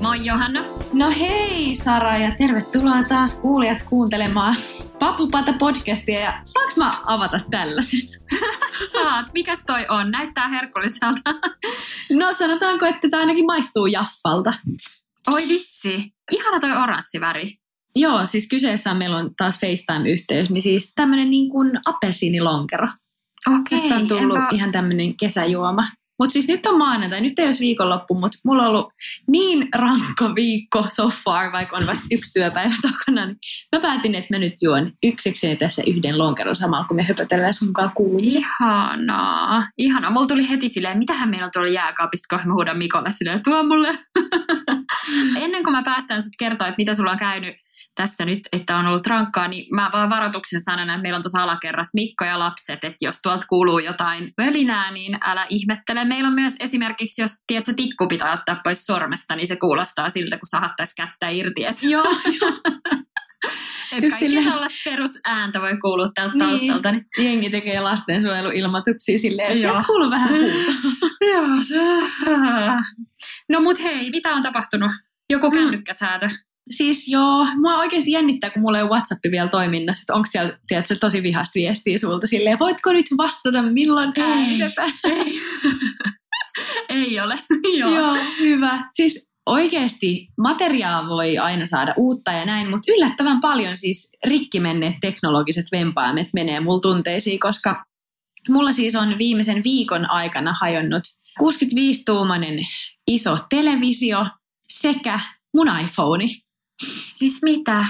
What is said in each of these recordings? Moi Johanna. No hei Sara ja tervetuloa taas kuulijat kuuntelemaan Papupata-podcastia ja saaks mä avata tällaisen? Saat. Mikäs toi on? Näyttää herkulliselta. No sanotaanko, että tää ainakin maistuu jaffalta. Oi vitsi. Ihana toi oranssiväri. Joo, siis kyseessä meillä on taas FaceTime-yhteys, niin siis tämmönen niin kuin appelsiinilonkero. Okei. Tästä on tullut ihan tämmönen kesäjuoma. Mut siis nyt on maanantai, nyt ei olisi viikonloppu, mutta mulla on ollut niin rankka viikko so far, vaikka on vasta yksi työpäivä takana. Niin mä päätin, että mä nyt juon yksikseni tässä yhden lonkeron samalla, kun me höpötellään sunkaan kuulumisen. Ihanaa, ihanaa. Mulla tuli heti silleen, mitähän meillä on tuolla jääkaapista, kun mä huudan Mikolle silleen, tuo mulle. Ennen kuin mä päästään sut kertoa, että mitä sulla on käynyt tässä nyt, että on ollut rankkaa, niin mä vaan varoituksen sanon, että meillä on tuossa alakerras Mikko ja lapset, että jos tuolta kuuluu jotain mölinää, niin älä ihmettele. Meillä on myös esimerkiksi, jos tiedät, että tikku pitää ottaa pois sormesta, niin se kuulostaa siltä, kun sahattaisi kättä irti. Et. Joo, joo. Että kaikki tällaista perusääntä voi kuulua tältä taustalta. Niin. Jengi tekee lastensuojeluilmoituksia silleen, sieltä kuuluu vähän huuta. Joo, no mut hei, mitä on tapahtunut? Joku kännykkäsäätö. Siis joo, mua oikeasti jännittää, kun mulla ei ole WhatsAppi vielä toiminnassa, että onko siellä tiedätkö, tosi vihasta viestiä sulta silleen, voitko nyt vastata milloin äänitetään? Ei, ei ole. Joo. Joo, hyvä. Siis oikeasti materiaa voi aina saada uutta ja näin, mutta yllättävän paljon siis rikki menneet teknologiset vempaimet menee mulla tunteisiin, koska mulla siis on viimeisen viikon aikana hajonnut 65-tuumainen iso televisio sekä mun iPhonei. Siis mitä?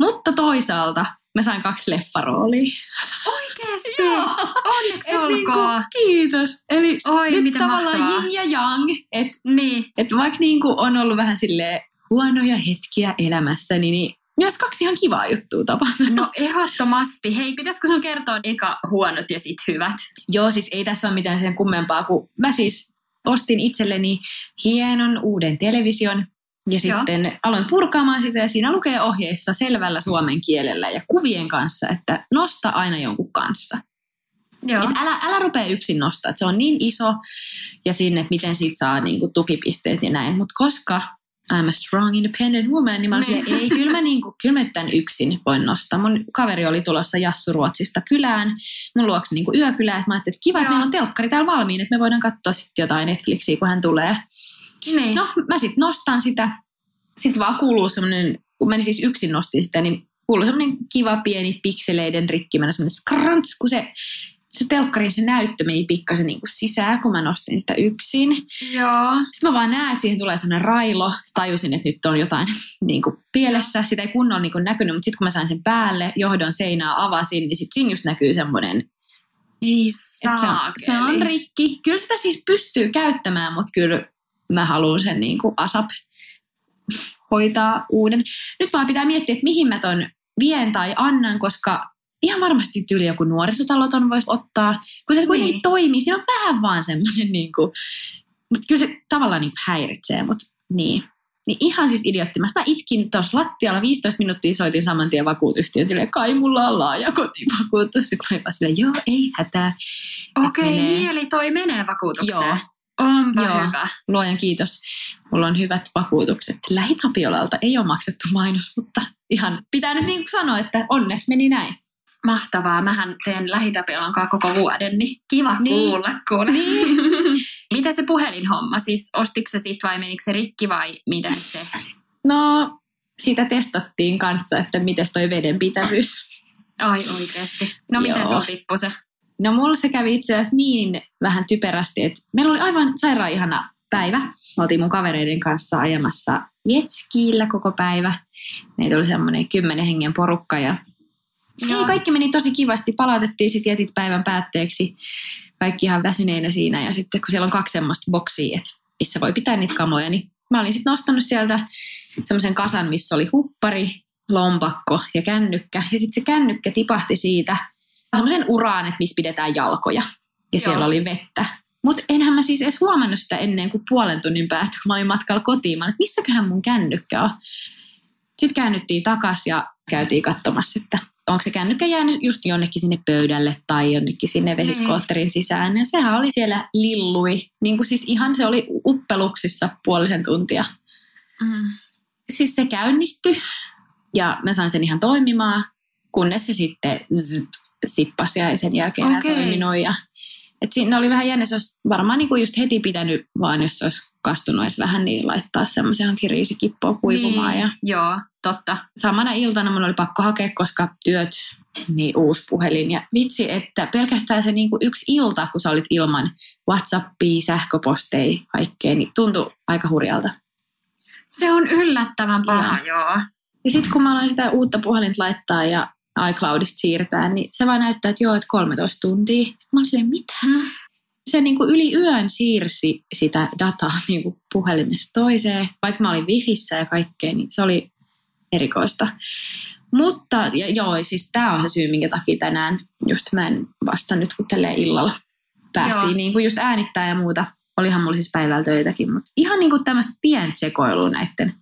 Mutta toisaalta mä sain 2 leffaroolia. Oikeesti? Joo. Onneksi olkoon. Niinku, kiitos. Eli oi, nyt tavallaan mahtavaa. Yin ja yang. Että niin. Et vaikka niinku on ollut vähän silleen huonoja hetkiä elämässäni, niin myös 2 ihan kivaa juttua tapahtunut. No ehdottomasti. Hei, pitäisikö sun kertoa eka huonot ja sit hyvät? Joo, siis ei tässä ole mitään sen kummempaa, kun mä siis ostin itselleni hienon uuden television. Ja sitten aloin purkaamaan sitä ja siinä lukee ohjeissa selvällä suomen kielellä ja kuvien kanssa, että nosta aina jonkun kanssa. Älä rupea yksin nostaa, että se on niin iso ja sinne, että miten siitä saa niinku tukipisteet ja näin. Mutta koska I'm a strong independent woman, niin mä olin silleen, ei, kyllä mä tämän yksin voin nostaa. Mun kaveri oli tulossa Jassu Ruotsista kylään, mun luokse niinku yökylään. Mä ajattelin, että kiva, että meillä on telkkari täällä valmiin, että me voidaan katsoa sitten jotain Netflixiä, kun hän tulee. Niin. No, mä sitten nostan sitä. Sitten vaan kuuluu semmoinen, kun mä siis yksin nostin sitä, niin kuuluu semmoinen kiva pieni pikseleiden rikkimänä semmoinen skrants, kun se telkkarin se näyttö meni pikkasen niin kuin sisään, kun mä nostin sitä yksin. Joo. Sitten mä vaan näen, että siihen tulee semmoinen railo. Sitten tajusin, että nyt on jotain niin kuin pielessä. Sitä ei kunnolla niin kuin näkynyt, mutta sitten kun mä sain sen päälle, johdon seinää avasin, niin sitten siinä just näkyy semmoinen. Se on rikki. Kyllä sitä siis pystyy käyttämään, mutta kyllä mä haluan sen niin kuin ASAP hoitaa uuden. Nyt vaan pitää miettiä, että mihin mä ton vien tai annan, koska ihan varmasti tyyli joku nuorisotaloton voisi ottaa. Kun se kuitenkin toimii, siinä on vähän vaan semmoinen, niin kuin, mutta kyllä se tavallaan niin kuin häiritsee. Mutta niin. Niin ihan siis idioottimasta. Mä itkin tuossa lattialla 15 minuuttia, soitin saman tien vakuutyhtiön tilille, kai mulla on laaja kotivakuutus. Sitten mä silleen, joo, ei hätää. Okei, niin eli toi menee vakuutukseen. Joo. Onpa hyvä. Luojan kiitos. Mulla on hyvät vakuutukset. Lähitapiolalta ei ole maksettu mainos, mutta ihan pitää nyt niin kuin sanoa, että onneksi meni näin. Mahtavaa. Mähän teen Lähitapiolankaan koko vuoden, niin kiva kuulla. Niin. Miten se puhelinhomma? Siis ostitko se sit vai menikö se rikki vai miten se? No, sitä testattiin kanssa, että mites toi vedenpitävyys. Ai oikeasti. No miten sulla tippui se? No mulla se kävi itse asiassa niin vähän typerästi, että meillä oli aivan sairaan ihana päivä. Me oltiin mun kavereiden kanssa ajamassa Jetskillä koko päivä. Meitä oli semmoinen 10 hengen porukka ja niin, kaikki meni tosi kivasti. Palautettiin sitten jätit päivän päätteeksi. Kaikki ihan väsyneinä siinä ja sitten kun siellä on 2 semmoista boksia, että missä voi pitää niitä kamoja, niin mä olin sitten nostanut sieltä semmoisen kasan, missä oli huppari, lompakko ja kännykkä. Ja sitten se kännykkä tipahti siitä semmoisen uraan, että missä pidetään jalkoja. Ja siellä oli vettä. Mutta enhän mä siis edes huomannut sitä ennen kuin 1,5 tunnin päästä, kun mä olin matkalla kotiin. Mä olin, että missäköhän mun kännykkä on. Sitten käännyttiin takaisin ja käytiin katsomassa, että onko se kännykkä jäänyt just jonnekin sinne pöydälle tai jonnekin sinne vesiskootterin sisään. Ja sehän oli siellä lillui. Niin kuin siis ihan se oli uppeluksissa 1,5 tuntia. Mm. Siis se käynnistyi ja mä sain sen ihan toimimaan, kunnes se sitten sippasi ja sen jälkeen hän toiminut. Ja et siinä oli vähän jännä, se olisi varmaan niinku just heti pitänyt, vaan jos se olisi kastunut edes vähän, niin laittaa semmoisen hankin riisikippoon kuivumaan. Niin, ja joo, totta. Samana iltana mun oli pakko hakea, koska työt, niin uusi puhelin. Ja vitsi, että pelkästään se niinku yksi ilta, kun sä olit ilman WhatsAppia, sähköposteja, kaikkea, niin tuntui aika hurjalta. Se on yllättävän paha, joo. Ja sitten kun mä aloin sitä uutta puhelinta laittaa ja iCloudista siirtää, niin se vaan näyttää, että joo, että 13 tuntia. Sitten mä olin silleen, mitä? Se niin kuin yli yön siirsi sitä dataa niin kuin puhelimesta toiseen. Vaikka mä olin wifissä ja kaikkea, niin se oli erikoista. Mutta ja joo, siis tää on se syy, minkä takia tänään just mä en vasta nyt, kun tälleen illalla päästiin niin kuin just äänittää ja muuta. Olihan mulla siis päivällä töitäkin, mutta ihan niin kuin tämmöistä pientä sekoilua näiden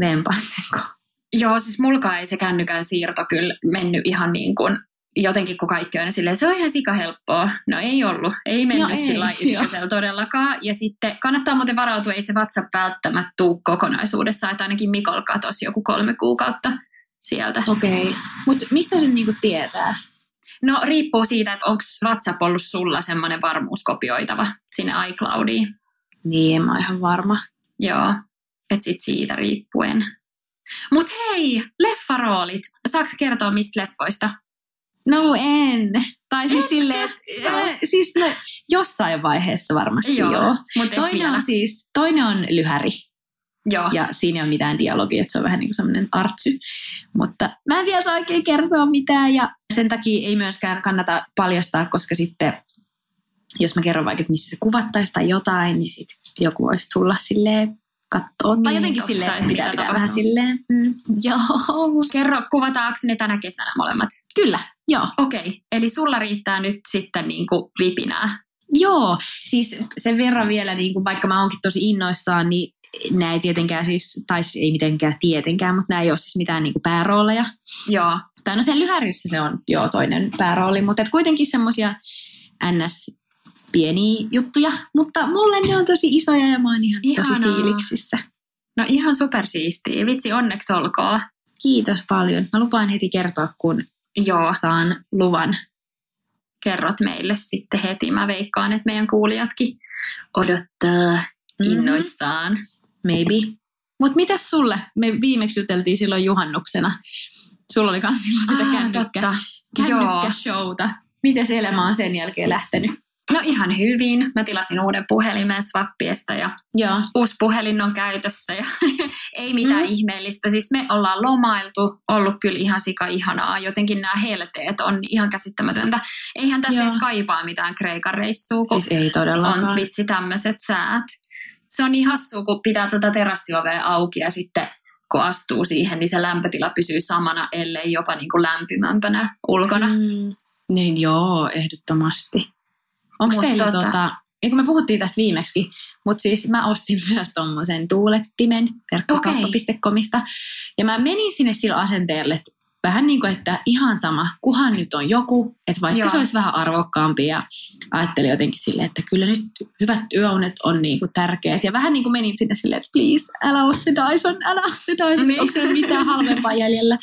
vempasten kanssa. Joo, siis mulkaan ei se kännykän siirto kyllä mennyt ihan niin kuin jotenkin, kun kaikki on silleen, se on ihan sikahelppoa. No ei ollut, ei mennyt sillä ykkösellä todellakaan. Ja sitten kannattaa muuten varautua, ei se WhatsApp välttämättä tule kokonaisuudessaan, että ainakin Mikol katosi joku 3 kuukautta sieltä. Okei, mutta mistä sen niinku tietää? No riippuu siitä, että onko WhatsApp ollut sulla semmoinen varmuuskopioitava sinne iCloudiin. Niin, en mä ihan varma. Joo, että sitten siitä riippuen. Mut hei, leffaroolit. Saatko kertoa mistä leffoista? No en. Tai siis silleen, siis no, jossain vaiheessa varmasti joo. Toinen on lyhäri. Joo. Ja siinä ei ole mitään dialogia, että se on vähän niin kuin semmoinen artsy. Mutta mä en vielä saa oikein kertoa mitään ja sen takia ei myöskään kannata paljastaa, koska sitten jos mä kerron vaikka, että missä se kuvattaisi tai jotain, niin sitten joku voisi tulla silleen kattoon. Tai jotenkin silleen, että pitää vähän silleen. Mm. Joo. Kerro, kuvataanko ne tänä kesänä molemmat? Kyllä, joo. Okei, eli sulla riittää nyt sitten niinku vipinää. Joo, siis sen verran vielä, niinku, vaikka mä oonkin tosi innoissaan, niin nämä ei tietenkään siis, tai ei mitenkään tietenkään, mutta nämä ei ole siis mitään niinku päärooleja. Joo. Tai no sen lyhärissä se on joo toinen päärooli, mutta et kuitenkin semmoisia ns pieniä juttuja, mutta mulle ne on tosi isoja ja mä oon ihan tosi fiiliksissä. No ihan supersiistiä. Vitsi, onneksi olkoon. Kiitos paljon. Mä lupaan heti kertoa, kun saan luvan. Kerrot meille sitten heti. Mä veikkaan, että meidän kuulijatkin odottaa innoissaan. Maybe. Mut mitäs sulle? Me viimeksi juteltiin silloin juhannuksena. Sulla oli kans silloin sitä kännykkäshowta. Mites elämä on sen jälkeen lähtenyt? No ihan hyvin. Mä tilasin uuden puhelimen Swappiesta ja uusi puhelin on käytössä ja ei mitään ihmeellistä. Siis me ollaan lomailtu, ollut kyllä ihan sikaihanaa. Jotenkin nämä helteet on ihan käsittämätöntä. Eihän tässä edes kaipaa mitään Kreikan reissua, kun siis ei todellakaan. On vitsi tämmöiset säät. Se on niin hassua, kun pitää tuota terassiovea auki ja sitten kun astuu siihen, niin se lämpötila pysyy samana, ellei jopa niin kuin lämpimämpänä ulkona. Mm. Niin joo, ehdottomasti. Onko teillä eikö me puhuttiin tästä viimeksi, mutta siis mä ostin myös tommosen tuulettimen verkkokauppa.comista. Ja mä menin sinne sillä asenteelle, että vähän niin kuin, että ihan sama, kuhan nyt on joku, että vaikka se olisi vähän arvokkaampi. Ja ajattelin jotenkin silleen, että kyllä nyt hyvät yöunet on niin kuin tärkeät. Ja vähän niin kuin menin sinne silleen, että please, älä ole se Dyson, niin. Onko se mitään halvempaa jäljellä.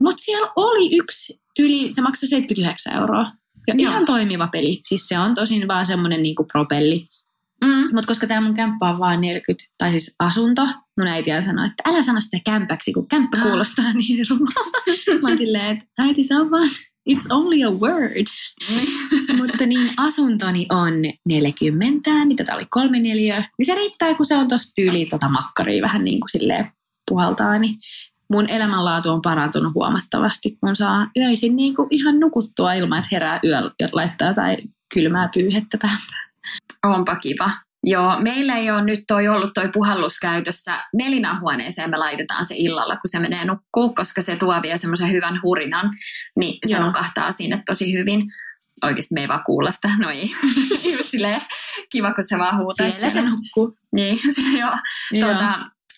Mutta siellä oli yksi tyli, se maksoi 79 €. Ja ihan toimiva peli. Siis se on tosin vaan semmoinen niinku propelli. Mm. Mutta koska tämä mun kämppä on vaan 40, tai siis asunto, mun äitiä sanoi, että älä sano sitä kämpäksi, kun kämppä kuulostaa niin rumalta. Mä oon silleen, että äiti, se on vaan It's only a word. Mutta niin asuntoni on 40, mitä tää oli 3 neliötä. Niin se riittää, kun se on tossa tyyliin makkaria vähän niin kuin silleen puhaltaa, niin mun elämänlaatu on parantunut huomattavasti, kun saa öisin niin kuin ihan nukuttua ilman, että herää yöllä ja laittaa jotain kylmää pyyhettä päälle. Onpa kiva. Joo, meillä ei ole nyt ollut puhallus käytössä. Melinan huoneeseen me laitetaan se illalla, kun se menee nukkuun, koska se tuo vielä semmoisen hyvän hurinan, niin se nukahtaa sinne tosi hyvin. Oikeasti me ei vaan kuulla sitä, no ei. Silleen, kiva, kun se vaan huutaisi. Siellä se nukkuu. Niin, joo.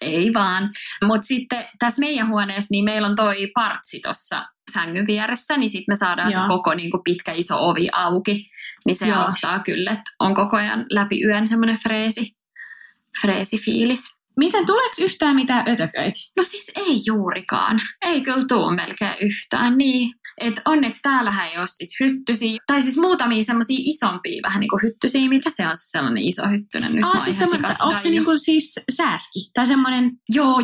Ei vaan. Mutta sitten tässä meidän huoneessa, niin meillä on toi partsi tuossa sängyn vieressä, niin sitten me saadaan se koko niin kuin pitkä iso ovi auki. Niin se auttaa kyllä, että on koko ajan läpi yön semmoinen freesi fiilis. Miten, tuleeko yhtään mitään ötököitä? No siis ei juurikaan. Ei kyllä tuu melkein yhtään, niin. Et onneksi täällähän ei ole siis hyttysiä, tai siis muutamia semmoisia isompia vähän niin kuin hyttysiä, mitä se on sellainen iso hyttynen nyt. Siis onko se niin kuin siis sääski? Tai semmoinen... Joo,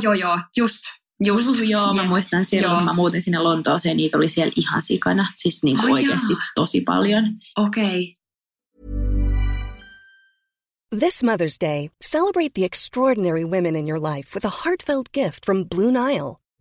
just. Joo, mä muistan silloin, kun mä muutin sinne Lontooseen, niitä oli siellä ihan sikana. Siis niin kuin oikeasti tosi paljon. Okei. This Mother's Day, celebrate the extraordinary women in your life with a heartfelt gift from Blue Nile.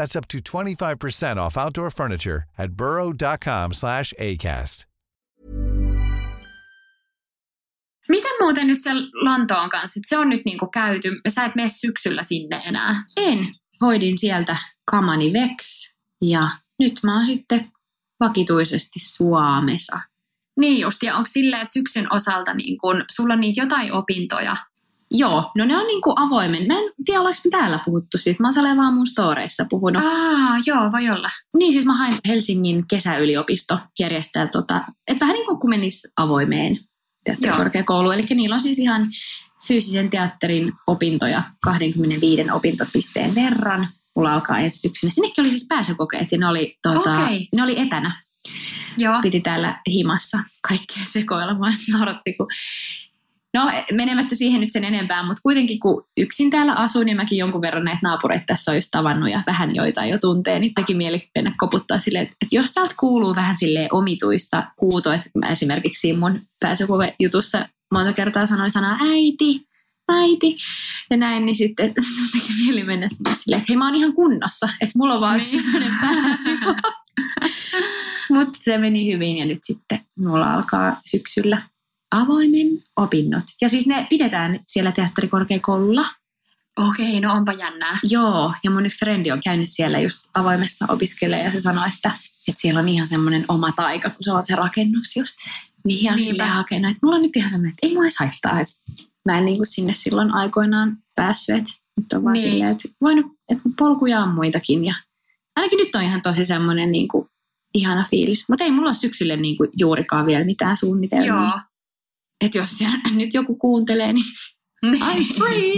That's up to 25% off outdoor furniture at burrow.com/acast. Miten muuten nyt se Lontoon kanssa? Se on nyt niinku käyty. Sä et mene syksyllä sinne enää. En. Hoidin sieltä kamani veksi ja nyt mä oon sitten vakituisesti Suomessa. Niin just. Ja onko silleen, että syksyn osalta niin kun, sulla on niitä jotain opintoja? Joo. No ne on niinku avoimen. Mä en tiedä, ollaanko me täällä puhuttu siitä. Mä oon sellainen vaan mun storeissa puhunut. Joo, voi olla. Niin siis mä hain Helsingin kesäyliopisto järjestää että vähän niin kuin kun menisi avoimeen. Teatterikorkeakoulu. Eli niillä on siis ihan fyysisen teatterin opintoja 25 opintopisteen verran. Mulla alkaa ensi syksynä. Sinnekin oli siis pääsykokeet ja ne oli etänä. Joo. Piti täällä himassa kaikkea sekoilla. Mua nauratti, kun... No menemättä siihen nyt sen enempää, mutta kuitenkin kun yksin täällä asuin, niin mäkin jonkun verran näitä naapureita tässä olisi tavannut ja vähän joitain jo tuntee, niin teki mieli mennä koputtaa silleen, että jos täältä kuuluu vähän silleen omituista huutoa, että mä esimerkiksi mun pääsykokejutussa monta kertaa sanoin sanaa äiti ja näin, niin sitten että teki mieli mennä silleen, että hei mä oon ihan kunnossa, että mulla on vaan sellainen pääsykokejutus. Mutta se meni hyvin ja nyt sitten mulla alkaa syksyllä avoimen opinnot. Ja siis ne pidetään siellä teatterikorkeakoululla. Okei, no onpa jännää. Joo, ja mun yksi frendi on käynyt siellä just avoimessa opiskelemaan ja se sanoi, että siellä on ihan semmoinen oma taika, kun se on se rakennus just, mihin on sille hakenut. Mulla on nyt ihan semmoinen, että ei mua edes haittaa. Mä en niin kuin sinne silloin aikoinaan päässyt, että nyt on vaan silleen, että voinut, että polkuja on muitakin. Ja ainakin nyt on ihan tosi semmoinen niin kuin ihana fiilis. Mutta ei mulla ole syksylle niin kuin juurikaan vielä mitään suunnitelmia. Joo. Että jos nyt joku kuuntelee, niin I'm free.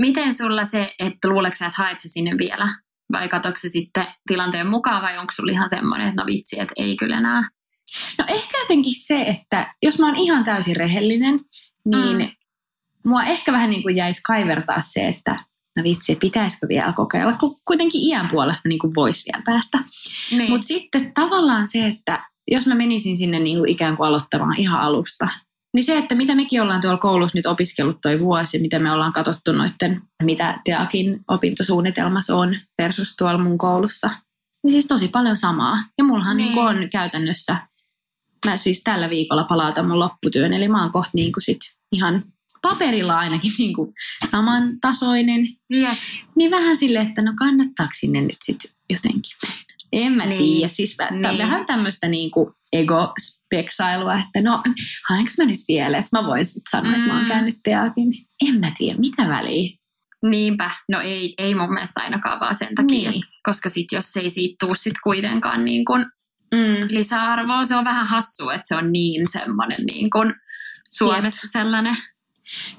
Miten sulla se, että luuleeko sä, että haet sä sinne vielä? Vai katsoitko sä sitten tilanteen mukaan vai onko sulla ihan semmoinen, että no vitsi, että ei kyllä enää? No ehkä jotenkin se, että jos mä oon ihan täysin rehellinen, niin mua ehkä vähän niin kuin jäisi kaivertaa se, että no vitsi, pitäisikö vielä kokeilla, kun kuitenkin iän puolesta niin kuin voisi vielä päästä. Niin. Mutta sitten tavallaan se, että jos mä menisin sinne niin kuin ikään kuin aloittamaan ihan alusta, niin se, että mitä mekin ollaan tuolla koulussa nyt opiskellut toi vuosi, mitä me ollaan katsottu noitten, mitä Teakin opintosuunnitelmassa on versus tuolla mun koulussa, niin siis tosi paljon samaa. Ja mullahan niin kuin on käytännössä, mä siis tällä viikolla palautan mun lopputyön, eli mä oon kohta niin kuin sit ihan paperilla ainakin niin kuin samantasoinen. Ja. Niin vähän silleen, että no kannattaako sinne nyt sitten jotenkin. En mä tiedä. Siis vähän tämmöistä niin kuin ego-speksailua, että no haenko mä nyt vielä, että mä voin sitten sanoa, että mä oon käynyt teatin. En mä tiedä, mitä väliä. Niinpä, no ei mun mielestä ainakaan vaan sen takia, niin. Koska sit jos ei siitä tule sit kuitenkaan niin kun lisäarvoa, se on vähän hassua, että se on niin semmoinen niin kun Suomessa sellainen.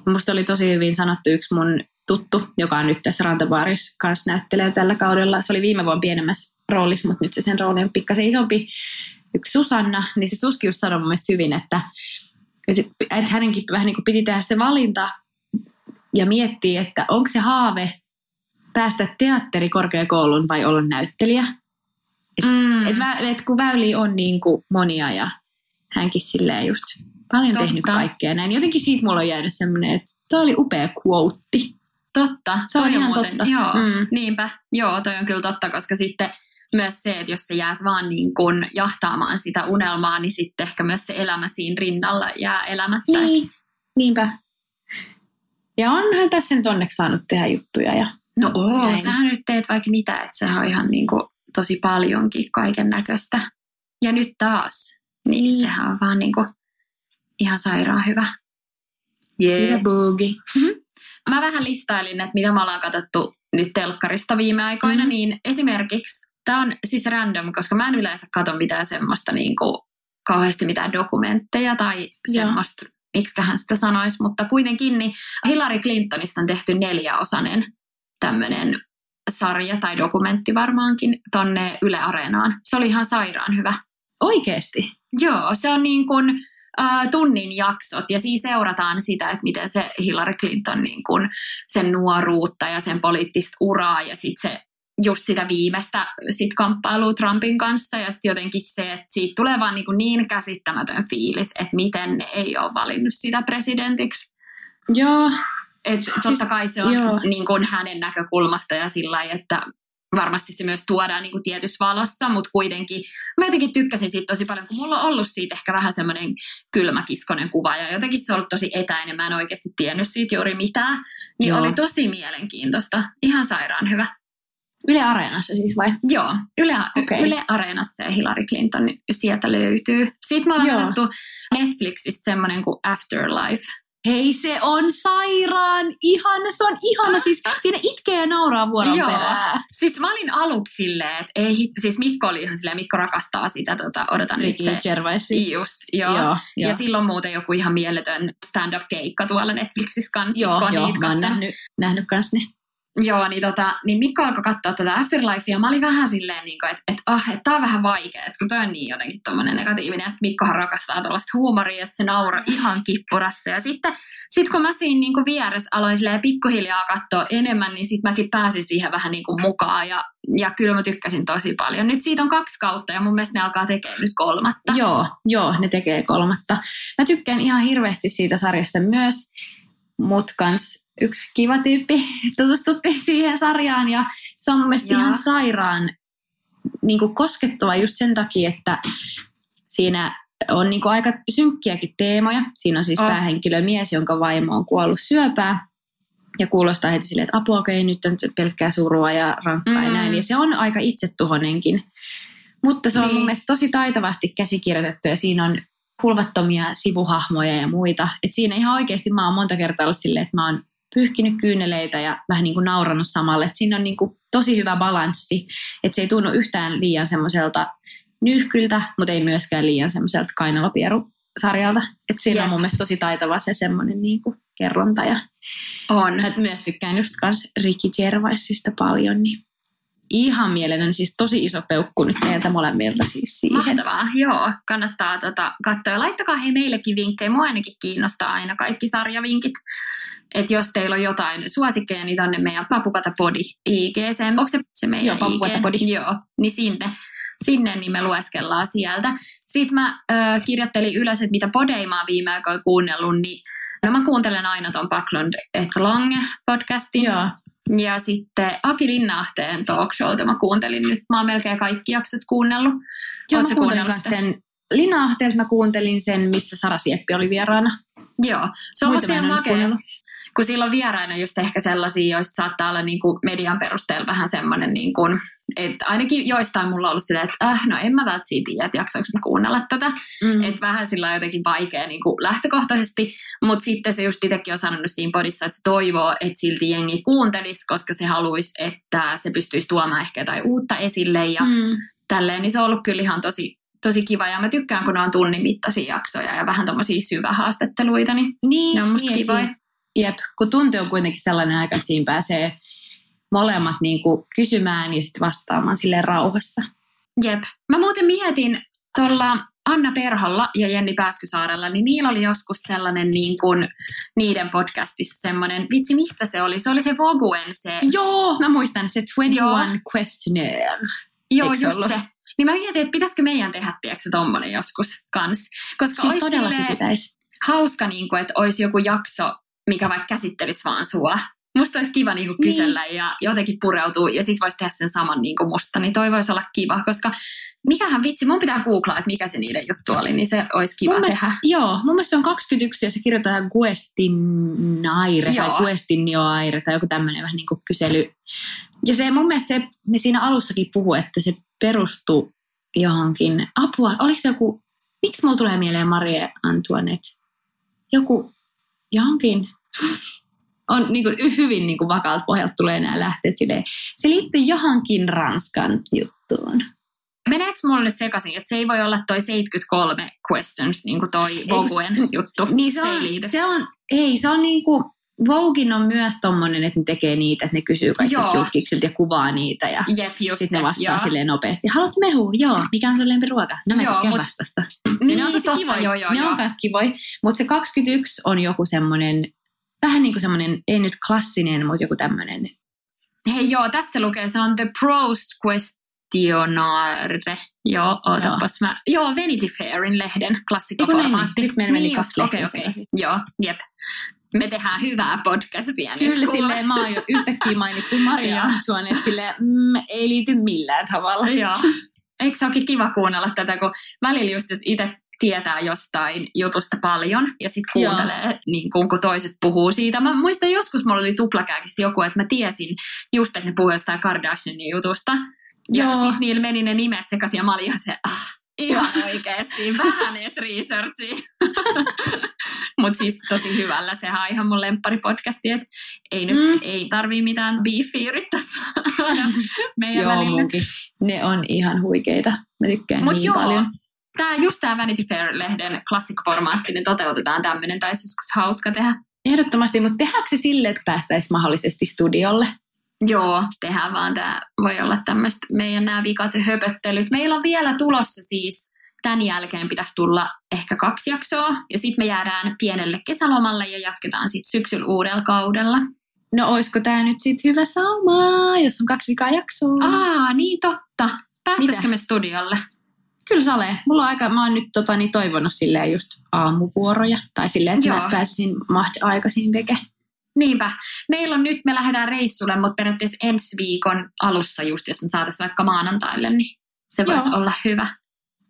Musta oli tosi hyvin sanottu yksi mun tuttu, joka nyt tässä Rantavaarissa kanssa näyttelee tällä kaudella. Se oli viime vuonna pienemmässä roolissa, mutta nyt se sen rooli on pikkasen isompi. Yksi Susanna, niin se Suski just sanoi mun mielestä hyvin, että hänenkin vähän niin kuin piti tehdä se valinta, ja miettii, että onko se haave päästä teatterikorkeakouluun vai olla näyttelijä. Et kun väyliä on niin kuin monia ja hänkin silleen just paljon tehnyt kaikkea. Näin. Jotenkin siitä mulla on jäänyt semmoinen, että toi oli upea quote. Totta. Se on ihan muuten, totta. Joo, niinpä. Joo, toi on kyllä totta, koska sitten myös se, että jos sä jäät vaan niin kun jahtaamaan sitä unelmaa, niin sitten ehkä myös se elämä siinä rinnalla jää elämättä. Niin, niinpä. Ja onhan tässä nyt onneksi saanut tehdä juttuja. Ja no oot, sähän nyt teet vaikka mitä, että sehän on ihan niin kuin tosi paljonkin kaiken näköistä. Ja nyt taas, niin sehän on vaan niin kuin ihan sairaan hyvä. Hyvä boogie. Mä vähän listailin, että mitä me ollaan katsottu nyt telkkarista viime aikoina, niin esimerkiksi, tää on siis random, koska mä en yleensä katso mitään semmoista niin kuin kauheasti mitään dokumentteja tai semmoista. Miksiköhän sitä sanoisi, mutta kuitenkin niin Hillary Clintonista on tehty 4-osainen tämmöinen sarja tai dokumentti varmaankin tonne Yle Areenaan. Se oli ihan sairaan hyvä. Oikeesti? Joo, se on niin kuin tunnin jaksot ja siinä seurataan sitä, että miten se Hillary Clinton niin kuin sen nuoruutta ja sen poliittista uraa ja sitten se just sitä viimeistä sit kamppailua Trumpin kanssa ja sitten jotenkin se, että siitä tulee vaan niin käsittämätön fiilis, että miten ne ei ole valinnut sitä presidentiksi. Joo. Että totta kai se on niin kuin hänen näkökulmasta ja sillä lailla, että varmasti se myös tuodaan niin kuin tietyssä valossa, mutta kuitenkin mä jotenkin tykkäsin siitä tosi paljon, kun mulla on ollut siitä ehkä vähän semmoinen kylmäkiskonen kuva ja jotenkin se on ollut tosi etäinen, mä en oikeasti tiennyt siitä juuri mitään, niin oli tosi mielenkiintoista, ihan sairaan hyvä. Yle Areenassa siis vai? Joo, Yle Areenassa ja Hillary Clinton sieltä löytyy. Sitten me ollaan katsottu Netflixistä semmoinen kuin Afterlife. Hei, se on sairaan ihana, se on ihana. Siis siinä itkee ja nauraa vuoron perään. Siis mä olin aluksi silleen, että siis Mikko oli ihan silleen, Mikko rakastaa sitä, odotan Ricky nyt se. Ricky Gervais. Just, joo. Ja silloin muuten joku ihan mieletön stand-up-keikka tuolla Netflixissä kanssa. Joo, mä oon nähnyt kans ne. Joo, niin Mikko alkoi katsoa tätä Afterlifea. Mä olin vähän silleen, niin kuin, että tää on vähän vaikea, että kun toi on niin jotenkin tommonen negatiivinen. Ja sitten Mikkohan rakastaa tuollaista huumoria ja se nauroi ihan kippurassa. Ja sitten kun mä siinä niin kuin vieressä aloin silleen pikkuhiljaa katsoa enemmän, niin sitten mäkin pääsin siihen vähän niin kuin mukaan. Ja kyllä mä tykkäsin tosi paljon. Nyt siitä on 2 kautta ja mun mielestä ne alkaa tekemään nyt 3. Joo, ne tekee 3. Mä tykkään ihan hirveästi siitä sarjasta myös, mut kans yksi kiva tyyppi, tutustuttiin siihen sarjaan ja se on mun mielestä ihan sairaan niin kuin koskettava just sen takia, että siinä on niin kuin aika synkkiäkin teemoja. Siinä on siis päähenkilö mies, jonka vaimo on kuollut syöpää ja kuulostaa heti silleen, että apua, okei, nyt on pelkkää surua ja rankkaa ja näin. Ja se on aika itsetuhonenkin, mutta se on mun mielestä tosi taitavasti käsikirjoitettu ja siinä on hulvattomia sivuhahmoja ja muita. Et siinä ihan oikeasti mä oon monta kertaa ollut silleen, että mä oon pyyhkinyt kyyneleitä ja vähän niin kuin nauranut samalle. Et siinä on niin kuin tosi hyvä balanssi, että se ei tunnu yhtään liian semmoiselta nyyhkyltä, mutta ei myöskään liian semmoiselta kainalopieru-sarjalta. Että siinä on mun mielestä tosi taitava se semmoinen niin kuin kerronta. Ja on. Et myös tykkään just kanssa Ricky Gervaisista paljon, niin ihan mieletön, siis tosi iso peukku nyt teiltä molemmilta siis siihen. Mahtavaa, joo. Kannattaa katsoa ja laittakaa hei meillekin vinkkejä. Mua ainakin kiinnostaa aina kaikki sarjavinkit. Että jos teillä on jotain suosikkeja, niin tonne meidän Papupata-podi IG. Onko se meidän IG? Joo, Papupata-podi. Joo, niin sinne niin me lueskellaan sieltä. Sitten mä kirjoittelin ylös, että mitä podeja mä oon viime aikoina kuunnellut, niin no mä kuuntelen aina ton Paklund et Lange -podcastin. Joo. Ja sitten Aki Linnanahteen talkshowta mä kuuntelin nyt. Mä oon melkein kaikki jaksot kuunnellut. Joo, mä kuuntelin sen Linnanahteelta. Mä kuuntelin sen, missä Sara Sieppi oli vieraana. Joo, se on musta makea. Kun silloin vieraina just ehkä sellaisia, joista saattaa olla niin kuin median perusteella vähän semmoinen, niin kuin, että ainakin joistain mulla on ollut silleen, että no en mä välttä tiedä, että jaksaanko mä kuunnella tätä. Että vähän sillä on jotenkin vaikea niin kuin lähtökohtaisesti, mutta sitten se just itsekin on sanonut siinä podissa, että se toivoo, että silti jengi kuuntelisi, koska se haluaisi, että se pystyisi tuomaan ehkä jotain uutta esille ja tälleen, niin se on ollut kyllä ihan tosi kiva ja mä tykkään, kun ne on tunnin mittaisia jaksoja ja vähän tommosia syvähaastatteluita, niin ne on musta kivoja. Jep, kun tunti on kuitenkin sellainen aika, että siinä pääsee molemmat niin kuin kysymään ja sitten vastaamaan silleen rauhassa. Jep. Mä muuten mietin tuolla Anna Perholla ja Jenni Pääskysaarella, niin niillä oli joskus sellainen niin kuin niiden podcastissa semmoinen, vitsi mistä se oli? Se oli se Voguen se. Joo, mä muistan se 21 questionnaire. Joo, just se. Niin mä mietin, että pitäisikö meidän tehdä, tiedätkö tommonen joskus kans. Koska siis todellakin pitäisi. Hauska, niin kuin, että olisi joku jakso, mikä vaikka käsittelisi vaan sua. Musta olisi kiva niin kuin kysellä ja jotenkin pureutua ja sit voisi tehdä sen saman niin kuin musta, niin toi voisi olla kiva, koska mikähän vitsi, mun pitää googlaa, että mikä se niiden juttu oli, niin se olisi kiva tehdä. Joo, mun mielestä se on 21 ja se kirjoitetaan Guestinaire tai Guestinioaire tai joku tämmöinen vähän niin kuin kysely. Ja se mun mielestä ne siinä alussakin puhuu, että se perustuu johonkin apua. Oliko se joku, miksi mulla tulee mieleen Marie Antoinette? Johonkin. On niin kuin, hyvin niin kuin vakaalta pohjalta tulee nämä lähteet silleen. Se liittyy johonkin Ranskan juttuun. Meneekö mulle nyt sekaisin, että se ei voi olla toi 73 questions, niin kuin toi Voguen juttu? Niin se on niin kuin, Voguein on myös tommonen, että ne tekee niitä, että ne kysyy kaikista julkiksilta ja kuvaa niitä ja sitten ne vastaa silleen nopeasti. Haluatko mehua? Joo. Mikä on sun lempiruoka? No mä tykkään vastasta. Niin, ne on tosi kivoja. Ne on myös kivoja. Mutta se 21 on joku semmoinen, vähän niin kuin semmoinen, ei nyt klassinen, mutta joku tämmöinen. Hei joo, tässä lukee, se on The Prost Questionnaire. Joo, ootapas mä. Joo, Vanity Fairin lehden klassikkoformaatti. Nyt meillä meni kaksi lehtiä. Okei. Joo, jep. Me tehdään hyvää podcastia. Kyllä, silleen mä oon jo yhtäkkiä mainittu Maria Antoinette, silleen ei liity millään tavalla. Joo. Eikö se olekin kiva kuunnella tätä, kun välillä just itse tietää jostain jutusta paljon ja sitten kuuntelee, niin kun toiset puhuu siitä. Mä muistan joskus, mulla oli tuplakääkissä joku, että mä tiesin just, että ne puhuu jostain Kardashianin jutusta. Ja sitten niillä meni ne nimet sekaisin ja mä olin ihan se, ihan oikeasti, vähän edes researchia. Mutta siis tosi hyvällä, sehän on ihan mun lempparipodcasti, että ei nyt ei tarvii mitään beefiä yrittää meidän välillä. Munkin. Ne on ihan huikeita, mä tykkään mut niin paljon. Just tämä Vanity Fair-lehden klassikkoformaatti, niin toteutetaan tämmöinen, tai joskus hauska tehdä. Ehdottomasti, mutta tehdäänkö se sille, että päästäisiin mahdollisesti studiolle? Joo, tehdään vaan tämä, voi olla tämmöistä meidän nämä vikat ja höpöttelyt. Meillä on vielä tulossa siis, tämän jälkeen pitäisi tulla ehkä 2 jaksoa, ja sitten me jäädään pienelle kesälomalle ja jatketaan sitten syksyllä uudella kaudella. No olisiko tämä nyt sitten hyvä sauma, jos on 2 vikaa jaksoa? Niin totta. Päästäisikö me studiolle? Kyllä sale. Mulla on aika, mä oon nyt toivonut silleen just aamuvuoroja, tai silleen, että mä pääsisin aikaisin veke. Niinpä. Meillä on nyt, me lähdetään reissulle, mutta periaatteessa ensi viikon alussa just, jos me saataisiin vaikka maanantaille, niin se voisi olla hyvä.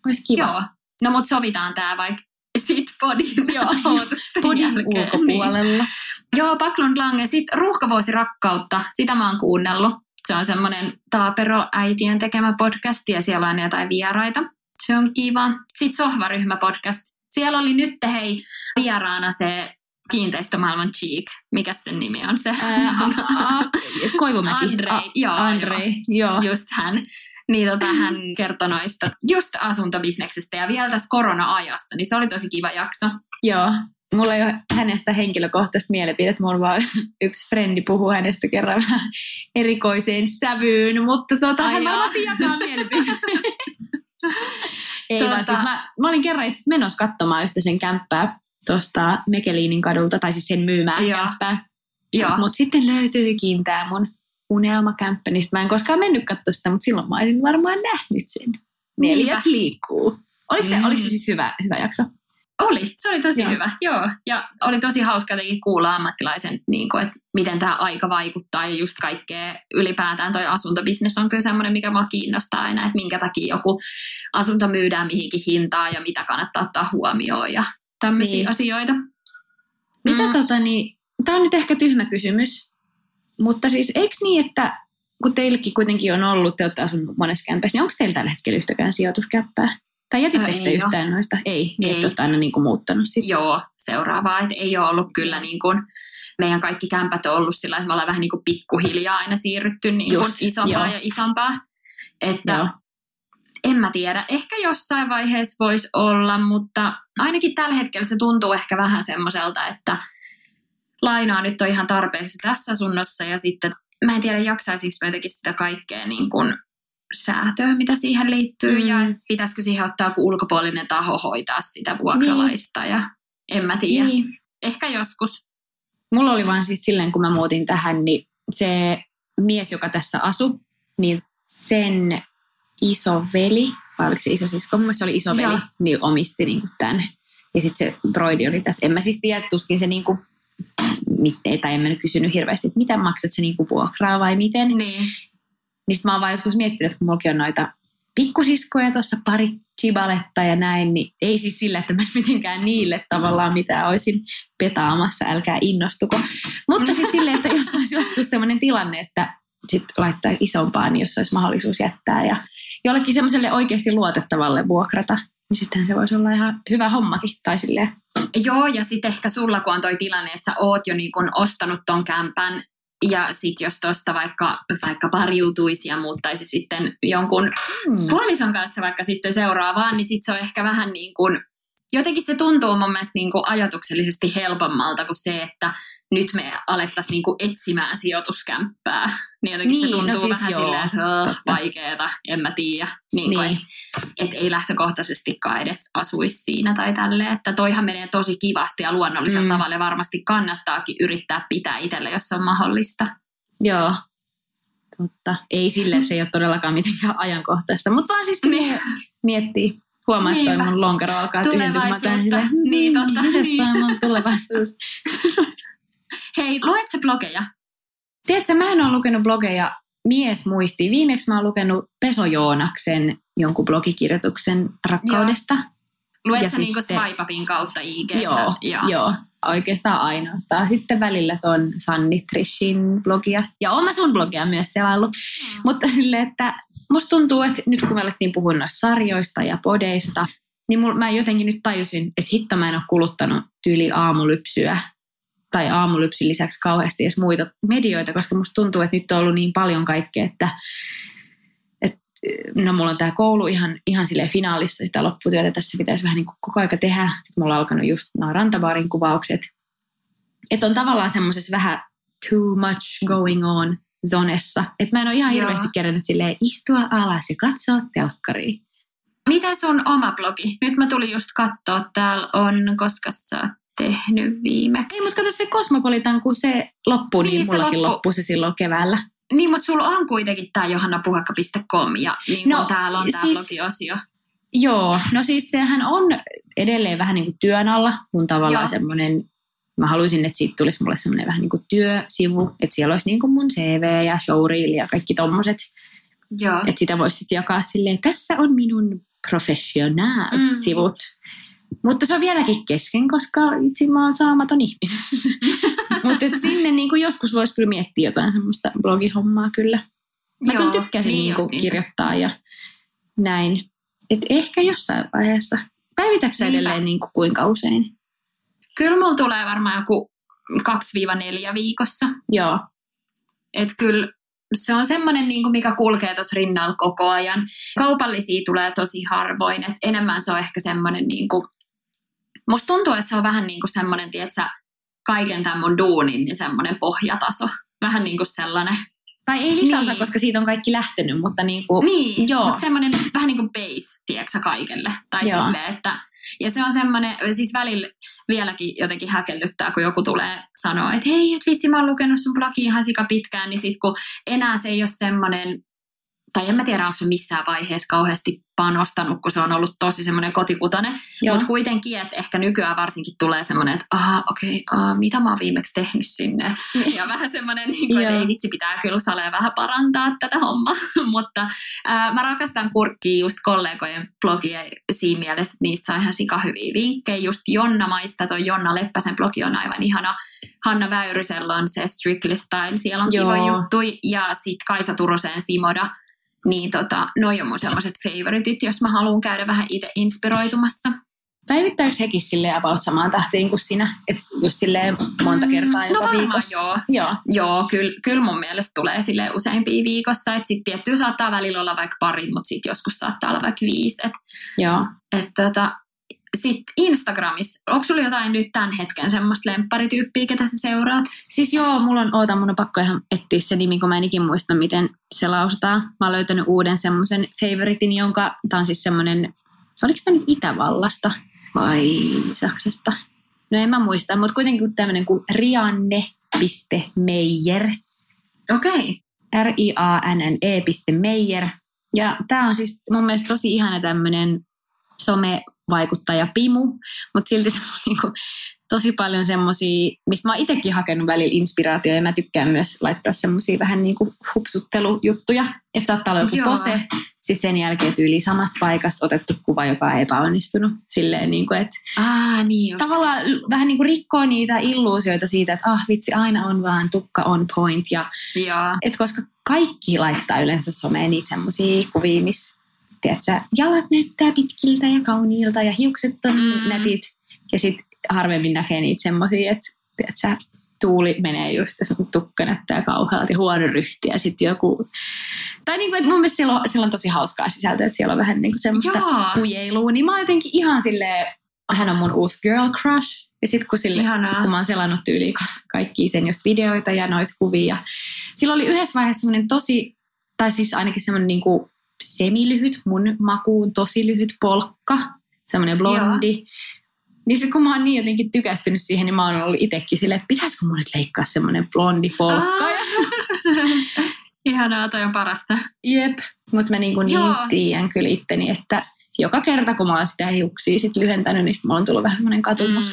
Olisi kiva. Joo. No mutta sovitaan tää vaikka sit podin ulkopuolella. Niin. Joo, Paklund Lange. Sitten Ruuhkavuosirakkautta, sitä mä oon kuunnellut. Se on semmoinen taaperoäitien tekemä podcast ja siellä on jotain vieraita. Se on kiva. Sitten Sohvaryhmä podcast. Siellä oli nyt hei vieraana se kiinteistömaailman Cheek. Mikäs sen nimi on se? Koivumäki. Andre. Just hän. Niin hän kertoi noista just asuntobisneksestä ja vielä tässä korona-ajassa. Niin se oli tosi kiva jakso. Joo. Mulla ei ole hänestä henkilökohtaista mielipidettä, mulla vaan yksi frendi puhuu hänestä kerran vähän erikoiseen sävyyn, mutta hän varmasti jakaa mielipidettä. Ei vaan, siis mä olin kerran itse asiassa menossa katsomaan yhtä sen kämppää tuosta Mekeliinin kadulta, tai siis sen myymää kämppää. Mutta sitten löytyykin tämä mun unelmakämppä, niin mä en koskaan mennyt katsoa sitä, mutta silloin mä olin varmaan nähnyt sen. Neliöt liikkuu. Oliko se siis hyvä jakso? Oli, se oli tosi hyvä, joo. Ja oli tosi hauska jotenkin kuulla ammattilaisen, niin kuin, että miten tämä aika vaikuttaa ja just kaikkea ylipäätään toi asuntobisnes on kyllä semmoinen, mikä mua kiinnostaa aina, että minkä takia joku asunto myydään mihinkin hintaan ja mitä kannattaa ottaa huomioon ja tämmöisiä asioita. Mitä tämä on nyt ehkä tyhmä kysymys, mutta siis eikö niin, että kun teillekin kuitenkin on ollut, te olette asunut monessa kämpässä, niin onko teillä tällä hetkellä yhtäkään sijoituskäppää? Tai jätittekö te yhtään noista? Ei. Että olette aina niin kuin muuttanut sitä. Joo, seuraavaa. Et ei ole ollut kyllä niin kuin, meidän kaikki kämpät on ollut sillä, että me ollaan vähän niin kuin pikkuhiljaa aina siirrytty niin kuin isompaa ja isompaa. Että joo. En mä tiedä. Ehkä jossain vaiheessa voisi olla, mutta ainakin tällä hetkellä se tuntuu ehkä vähän semmoiselta, että lainaa nyt on ihan tarpeeksi tässä asunnossa ja sitten mä en tiedä jaksaisinko mä jotenkin sitä kaikkea niin kuin säätöä, mitä siihen liittyy ja pitäisikö siihen ottaa joku ulkopuolinen taho hoitaa sitä vuokralaista ja en mä tiedä. Niin. Ehkä joskus. Mulla oli vaan siis silleen, kun mä muutin tähän, niin se mies, joka tässä asui, niin sen isoveli, vai oliko se isosisko? Mun mielestä se oli isoveli, niin omisti niin kuin tämän. Ja sitten se broidi oli tässä. En mä siis tiedä, tuskin se niin kuin, tai en mä nyt kysynyt hirveästi, että mitä maksat se niin kuin vuokraa vai miten. Niin. Niin sit mä oon vaan joskus miettinyt, että kun mullakin on noita pikkusiskoja tuossa pari chibaletta ja näin, niin ei siis sillä, että mä mitenkään niille tavallaan mitä olisin petaamassa, älkää innostuko. Mutta siis silleen, että jos olisi joskus sellainen tilanne, että sitten laittaa isompaa, niin jos olisi mahdollisuus jättää ja jollekin semmoiselle oikeasti luotettavalle vuokrata, niin sittenhän se voisi olla ihan hyvä hommakin tai silleen. Joo, ja sitten ehkä sulla kun on toi tilanne, että sä oot jo niin kun ostanut ton kämpän ja sitten jos tuosta vaikka pariutuisi ja muuttaisi sitten jonkun puolison kanssa vaikka sitten seuraavaan, niin sitten se on ehkä vähän niin kuin, jotenkin se tuntuu mun mielestä niin kuin ajatuksellisesti helpommalta kuin se, että nyt me alettaisiin niin kuin etsimään sijoituskämppää. Niin jotenkin niin, se tuntuu siis vähän silleen, että vaikeeta, en mä tiedä. Niin. Että ei lähtökohtaisestikaan edes asuisi siinä tai tälleen. Että toihan menee tosi kivasti ja luonnollisella tavalla varmasti kannattaakin yrittää pitää itselle, jos on mahdollista. Joo, totta. Ei silleen, se ei ole todellakaan mitenkään ajankohtaista, mutta vaan siis miettii. Huomaa, että toi mun lonkero alkaa tyhjentymään. Niin, totta. Mites toi mun tulevaisuus? Hei, luet sä blogeja? Tiedätkö, mä en ole lukenut blogeja miesmuistiin. Viimeksi mä oon lukenut Peso Joonaksen jonkun blogikirjoituksen rakkaudesta. Joo. Luet ja sä sitten, niinku Swipeupin kautta IG:stä? Joo, oikeastaan ainoastaan. Sitten välillä ton Sanni Trishin blogia. Ja oon mä sun blogia myös selaillut. Mutta silleen, että musta tuntuu, että nyt kun me alettiin puhua noista sarjoista ja podeista, niin mä jotenkin nyt tajusin, että hitto mä en ole kuluttanut tyyli aamulypsyä tai aamulypsyn lisäksi kauheasti edes muita medioita, koska musta tuntuu, että nyt on ollut niin paljon kaikkea, että no mulla on tää koulu ihan silleen finaalissa, sitä lopputyötä tässä pitäisi vähän niin kuin koko aika tehdä. Sitten mulla on alkanut just nämä Rantavaarin kuvaukset. Että on tavallaan semmoisessa vähän too much going on zonessa. Että mä en ole ihan hirveästi kerännyt silleen istua alas ja katsoa telkkaria. Mitä sun oma blogi? Nyt mä tulin just katsoa, täällä on, koska sä oot tehnyt viimeksi. Ei, mutta kato se Kosmopolitan, kun se loppuu, niin mullakin loppuu se silloin keväällä. Niin, mutta sulla on kuitenkin tää johannapuhakka.com ja niin täällä on tää siis, blogiosio. Joo, no siis sehän on edelleen vähän niin kuin työn alla, kun tavallaan semmoinen, mä haluaisin, että siitä tulisi mulle semmoinen vähän niin kuin työsivu, että siellä olisi niin kuin mun CV ja showreel ja kaikki tommoset. Joo. Että sitä voisi sitten jakaa silleen, tässä on minun professional-sivut. Mutta se on vieläkin kesken, koska itse mä oon saamaton ihminen. Mutta sinne niinku joskus voisi kyllä miettiä jotain semmoista blogihommaa kyllä. Mä kyllä tykkäsin niinku kirjoittaa ja näin. Et ehkä jossain vaiheessa. Päivitätkö sä edelleen niinku kuinka usein? Kyllä mulla tulee varmaan joku 2-4 viikossa. Joo. Et kyllä se on semmoinen, niinku, mikä kulkee tuossa rinnalla koko ajan. Kaupallisia tulee tosi harvoin. Et enemmän se on ehkä semmoinen niinku, musta tuntuu, että se on vähän niin kuin semmoinen, tiedätkö, kaiken tämän mun duunin, niin semmoinen pohjataso. Vähän niin kuin sellainen. Tai ei lisäosa, koska siitä on kaikki lähtenyt, mutta niin kuin. Niin, mutta semmoinen vähän niin kuin base, tiedätkö, kaikelle. Tai silleen, että. Ja se on semmoinen, siis välillä vieläkin jotenkin häkellyttää, kun joku tulee sanoa, että hei, et vitsi, mä oon lukenut sun blogia ihan sika pitkään, niin sit kun enää se ei ole semmoinen, tai en mä tiedä, onko se missään vaiheessa kauheasti panostanut, kun se on ollut tosi semmoinen kotikutoinen. Mutta kuitenkin, että ehkä nykyään varsinkin tulee semmoinen, että mitä mä oon viimeksi tehnyt sinne. Ja vähän semmoinen, niin että ei vitsi, pitää kyllä saleen vähän parantaa tätä hommaa. Mutta mä rakastan kurkkiin just kollegojen blogia siinä mielessä, että niistä saa ihan sikahyviä vinkkejä. Just Jonna-maista, toi Jonna Leppäsen blogi on aivan ihana. Hanna Väyrysellä on se Strictly Style, siellä on kivoja juttuja. Ja sit Kaisa Turusen Simoda. Niin noi on mun sellaiset favoritit, jos mä haluan käydä vähän itse inspiroitumassa. Päivittääkö hekin silleen about samaan tahtiin kuin sinä? Että just silleen monta kertaa jopa viikossa? Joo, kyllä mun mielestä tulee silleen useimpia viikossa. Että sitten tiettyä saattaa välillä olla vaikka pari, mutta sitten joskus saattaa olla vaikka 5. Sitten Instagramissa, onko sulla jotain nyt tämän hetken semmoista lempparityyppiä, ketä sä seuraat? Siis joo, mun on pakko ihan etsiä se nimi, kun mä en ikin muista, miten se lausutaan. Mä oon löytänyt uuden semmoisen favoritin, jonka, tää on siis semmoinen, oliko tämä nyt Itävallasta vai Saksasta? No en mä muista, mutta kuitenkin tämmöinen kuin rianne.meijer. Okei. rianne.meijer. Ja tää on siis mun mielestä tosi ihana tämmöinen some vaikuttaja pimu, mutta silti se on niinku tosi paljon semmoisia, mistä mä oon itsekin hakenut välillä inspiraatioja, ja mä tykkään myös laittaa semmoisia vähän niinku hupsuttelujuttuja, että saattaa olla joku pose, sitten sen jälkeen tyyliin samasta paikasta otettu kuva, joka on epäonnistunut, silleen niinku, että tavallaan vähän niinku rikkoo niitä illuusioita siitä, että vitsi, aina on vaan tukka on point, ja että koska kaikki laittaa yleensä someen niitä semmoisia kuvia, missä tiedätkö, jalat näyttää pitkiltä ja kauniilta ja hiukset on nätit. Ja sitten harvemmin näkee niitä semmoisia, että tiedätkö, tuuli menee just ja sun tukka näyttää kauhealta ja huono ryhti ja sitten joku... Tai niin kuin, että mun mielestä siellä on tosi hauskaa sisältöä, että siellä on vähän niin kuin semmoista pujeilua. Niin mä oon jotenkin ihan silleen, hän on mun uusi girl crush. Ja sitten kun mä oon selannut tyyliin kaikkia sen just videoita ja noita kuvia. Silloin oli yhdessä vaiheessa semmoinen tosi, tai siis ainakin semmoinen niin kuin semilyhyt, mun makuun tosi lyhyt polkka, semmoinen blondi. Niin sit kun mä oon niin jotenkin tykästynyt siihen, niin mä oon ollut itsekin silleen, että pitäisikö mun nyt leikkaa semmoinen blondi polkka. Ihanaa, toi on parasta. Jep, mutta mä niin tiedän kyllä itteni, että joka kerta kun mä oon sitä hiuksia sit lyhentänyt, niin sit mulla on tullut vähän semmoinen katumus,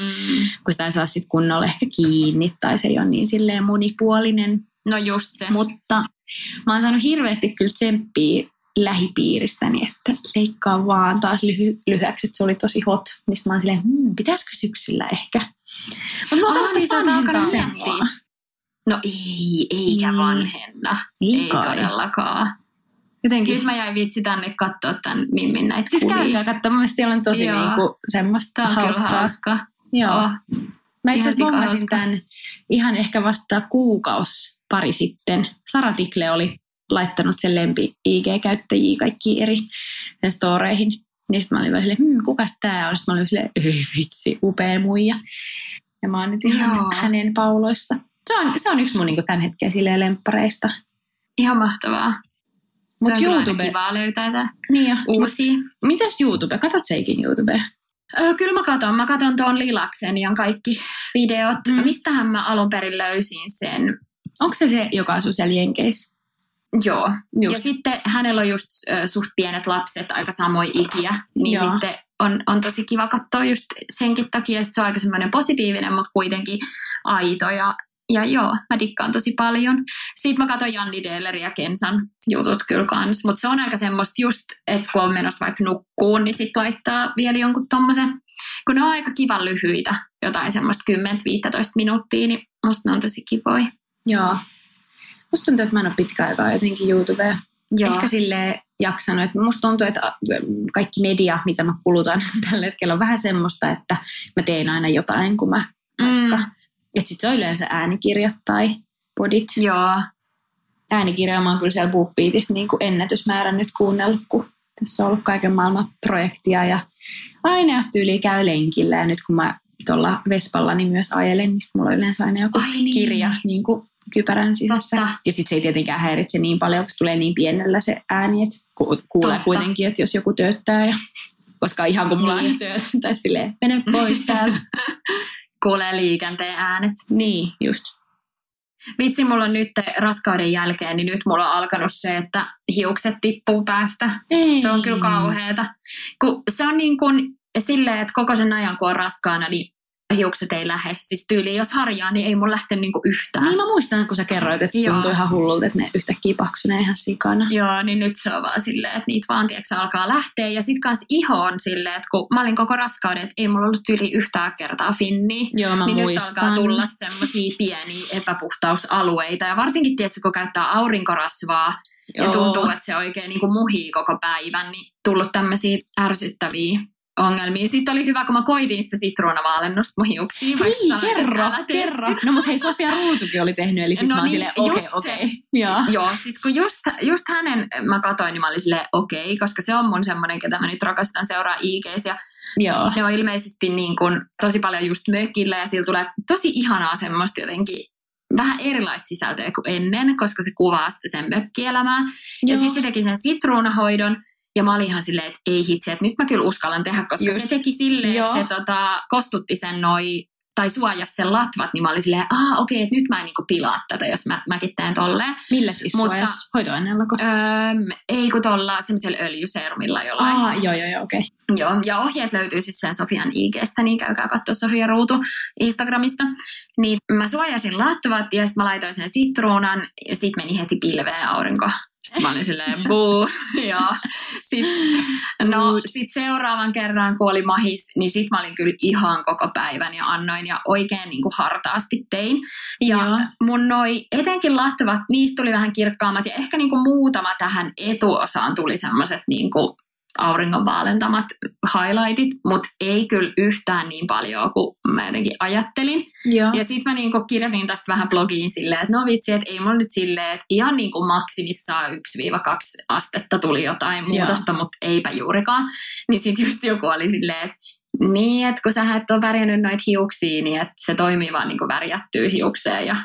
kun sitä ei saa sit kunnolla ehkä kiinni, tai se ei ole niin silleen monipuolinen. No just se. Mutta mä oon saanut hirveästi kyllä tsemppiä lähipiiristäni, että leikkaa vaan taas lyhyeksi, että se oli tosi hot. Niin mä oon silleen, pitäisikö syksyllä ehkä? Mutta mä oon niin. No ei, eikä vanhenna. Ei todellakaan. Jotenkin. Nyt mä jäin vitsi tänne katsoa tämän Mimmin näitä kuvia. Siis käykää katsomaan, mielestäni siellä on tosi niinku semmoista hauskaa. Mä itse asiassa bommasin tämän ihan ehkä vasta pari sitten. Sara Tikle oli laittanut sen lempi IG-käyttäjiä kaikkiin eri sen storeihin. Ja sitten mä olin silleen, kukas tää on? Sitten mä olin silleen, ei vitsi, upea muija. Ja mä oon nyt ihan hänen pauloissa. Se on yksi mun niin tämän hetken silleen lemppareista. Ihan mahtavaa. Mut YouTube. Kivaa löytää tää. Niin uusia. Mitäs YouTube? Katsot seikin YouTubea? Kyllä mä katon tuon Lilaksen ja kaikki videot. Mistähän mä alun perin löysin sen? Onko se, joka asuu siellä Jenkeissä? Joo, just. Ja sitten hänellä on just suht pienet lapset, aika samoja ikiä, niin sitten on tosi kiva katsoa just senkin takia, että se on aika semmoinen positiivinen, mutta kuitenkin aito ja mä dikkaan tosi paljon. Sitten mä katson Janni Deelerin ja Kensan jutut kyllä kans, mutta se on aika semmoista just, että kun on menossa vaikka nukkuun, niin sitten laittaa vielä jonkun tommosen, kun ne on aika kivan lyhyitä, jotain semmoista 10-15 minuuttia, niin musta ne on tosi kivoja. Joo. Musta tuntuu, että mä en ole pitkä aikaa jotenkin YouTubea. Ehkä silleen jaksanut. Että musta tuntuu, että kaikki media, mitä mä kulutan tällä hetkellä, on vähän semmoista, että mä teen aina jotain, kun mä vaikka. Että sit se on yleensä äänikirjat tai podit. Joo. Äänikirjoja mä oon kyllä siellä BookBeatissa niin kuin ennätysmäärän nyt kuunnellut, kun tässä on ollut kaiken maailman projektia. Ja aina jos tyyliä käy lenkillä ja nyt kun mä tuolla Vespalla niin myös ajelen, niin sit mulla on yleensä aina joku kirja niin kuin kypärän sisässä. Totta. Ja sitten se ei tietenkään häiritse niin paljon, koska tulee niin pienellä se ääni, että kuulee kuitenkin, että jos joku tööttää. Ja, koska ihan kun mulla on työtä, tai silleen, mene pois täältä. Kuulee liikenteen äänet. Niin, just. Vitsi, mulla on nyt raskauden jälkeen, niin nyt mulla on alkanut se, että hiukset tippuu päästä. Ei. Se on kyllä kauheeta. Se on niin kuin silleen, että koko sen ajan kun on raskaana, niin hiukset ei lähde. Siis tyyliin, jos harjaa, niin ei mun lähtenyt niinku yhtään. Niin mä muistan, kun sä kerroit, että se tuntui ihan hullulta, että ne yhtäkkiä paksunee ihan sikana. Joo, niin nyt se on vaan silleen, että niitä vaan tiiäksä alkaa lähteä. Ja sit kans iho on silleen, että kun mä olin koko raskauden, että ei mulla ollut tyyli yhtään kertaa finniä. Joo, mä niin muistan. Nyt alkaa tulla semmosia pieniä epäpuhtausalueita. Ja varsinkin tietysti, kun käyttää aurinkorasvaa, joo, ja tuntuu, että se oikein niinku muhii koko päivän, niin tullut tämmöisiä ärsyttäviä ongelmia. Sitten oli hyvä, kun mä koitin sitä sitruunavaalennusta mun hiuksiin. Hei, kerro. No mut hei, Sofia Ruutukin oli tehnyt, eli sit no mä oon niin, silleen okei. Joo, siis kun just hänen mä katoin, niin mä olin silleen okei, koska se on mun semmoinen, ketä mä nyt rakastan seuraa IGs. Ja joo. Ne on ilmeisesti niin kun tosi paljon just mökillä ja sillä tulee tosi ihanaa semmoista jotenkin vähän erilaista sisältöä kuin ennen, koska se kuvaa sitä sen mökkielämää. Joo. Ja sitten se teki sen sitruunahoidon. Ja mä olin ihan silleen, että ei hitse, että nyt mä kyllä uskallan tehdä, koska just se teki silleen, joo, että se kostutti sen tai suojasi sen latvat, niin mä olin silleen, okei, että nyt mä en niinku pilaa tätä, jos mäkin teen tolleen. Millä siis suojas? Hoitoaineella? Ei, kun tuolla semmoisella öljyserumilla jollain. Joo, okei. Okay. Joo, ja ohjeet löytyy siis sen Sofian IGstä, niin käykää katsoa Sofia Ruutu Instagramista. Niin mä suojasin latvat ja sitten mä laitoin sen sitruunan ja sitten meni heti pilveen aurinko. Sitten mä olin silleen, buu, joo. Sitten seuraavan kerran, kun oli mahis, niin sitten mä olin kyllä ihan koko päivän ja annoin ja oikein niin kuin hartaasti tein. Ja joo, mun etenkin latvat, niistä tuli vähän kirkkaammat ja ehkä niin kuin muutama tähän etuosaan tuli semmoiset niin kuin auringon vaalentamat highlightit, mutta ei kyllä yhtään niin paljon kuin mä jotenkin ajattelin. Joo. Ja sitten mä niinku kirjoitin tästä vähän blogiin silleen, että no vitsi, että ei mulla nyt silleen, että ihan niinku maksimissaan 1-2 astetta tuli jotain muutosta, mutta eipä juurikaan. Niin sitten just joku oli silleen, että niin, että kun sä et ole värjännyt noita hiuksia, niin että se toimii vaan niinku värjättyä hiukseen ja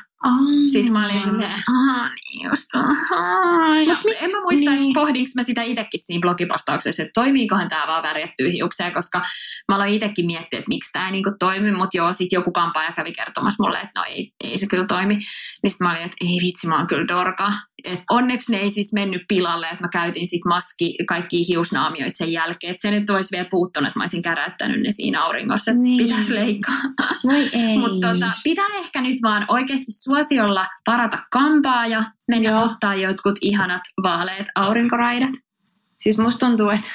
sitten mä olin silleen, niin just. En mä muista, niin, että pohdinko mä sitä itsekin siinä blogipostauksessa, että toimiikohan tää vaan värjättyä hiukseen, koska mä aloin itsekin miettiä, että miksi tää ei niinku toimi, mutta joo, sit joku kampaaja kävi kertomassa mulle, että no ei se kyllä toimi. Niin sit mä olin, että ei vitsi, mä oon kyllä dorka. Et onneksi ne ei siis mennyt pilalle, että mä käytin sit maski kaikkia hiusnaamioita sen jälkeen, että se nyt olisi vielä puuttunut, että mä olisin käräyttänyt ne siinä auringossa, että niin, pitäisi leikkaa. Mutta pitää ehkä nyt vaan oikeasti suosiolla varata kampaa ja mennä ottaa jotkut ihanat vaaleet aurinkoraidat. Siis musta tuntuu, että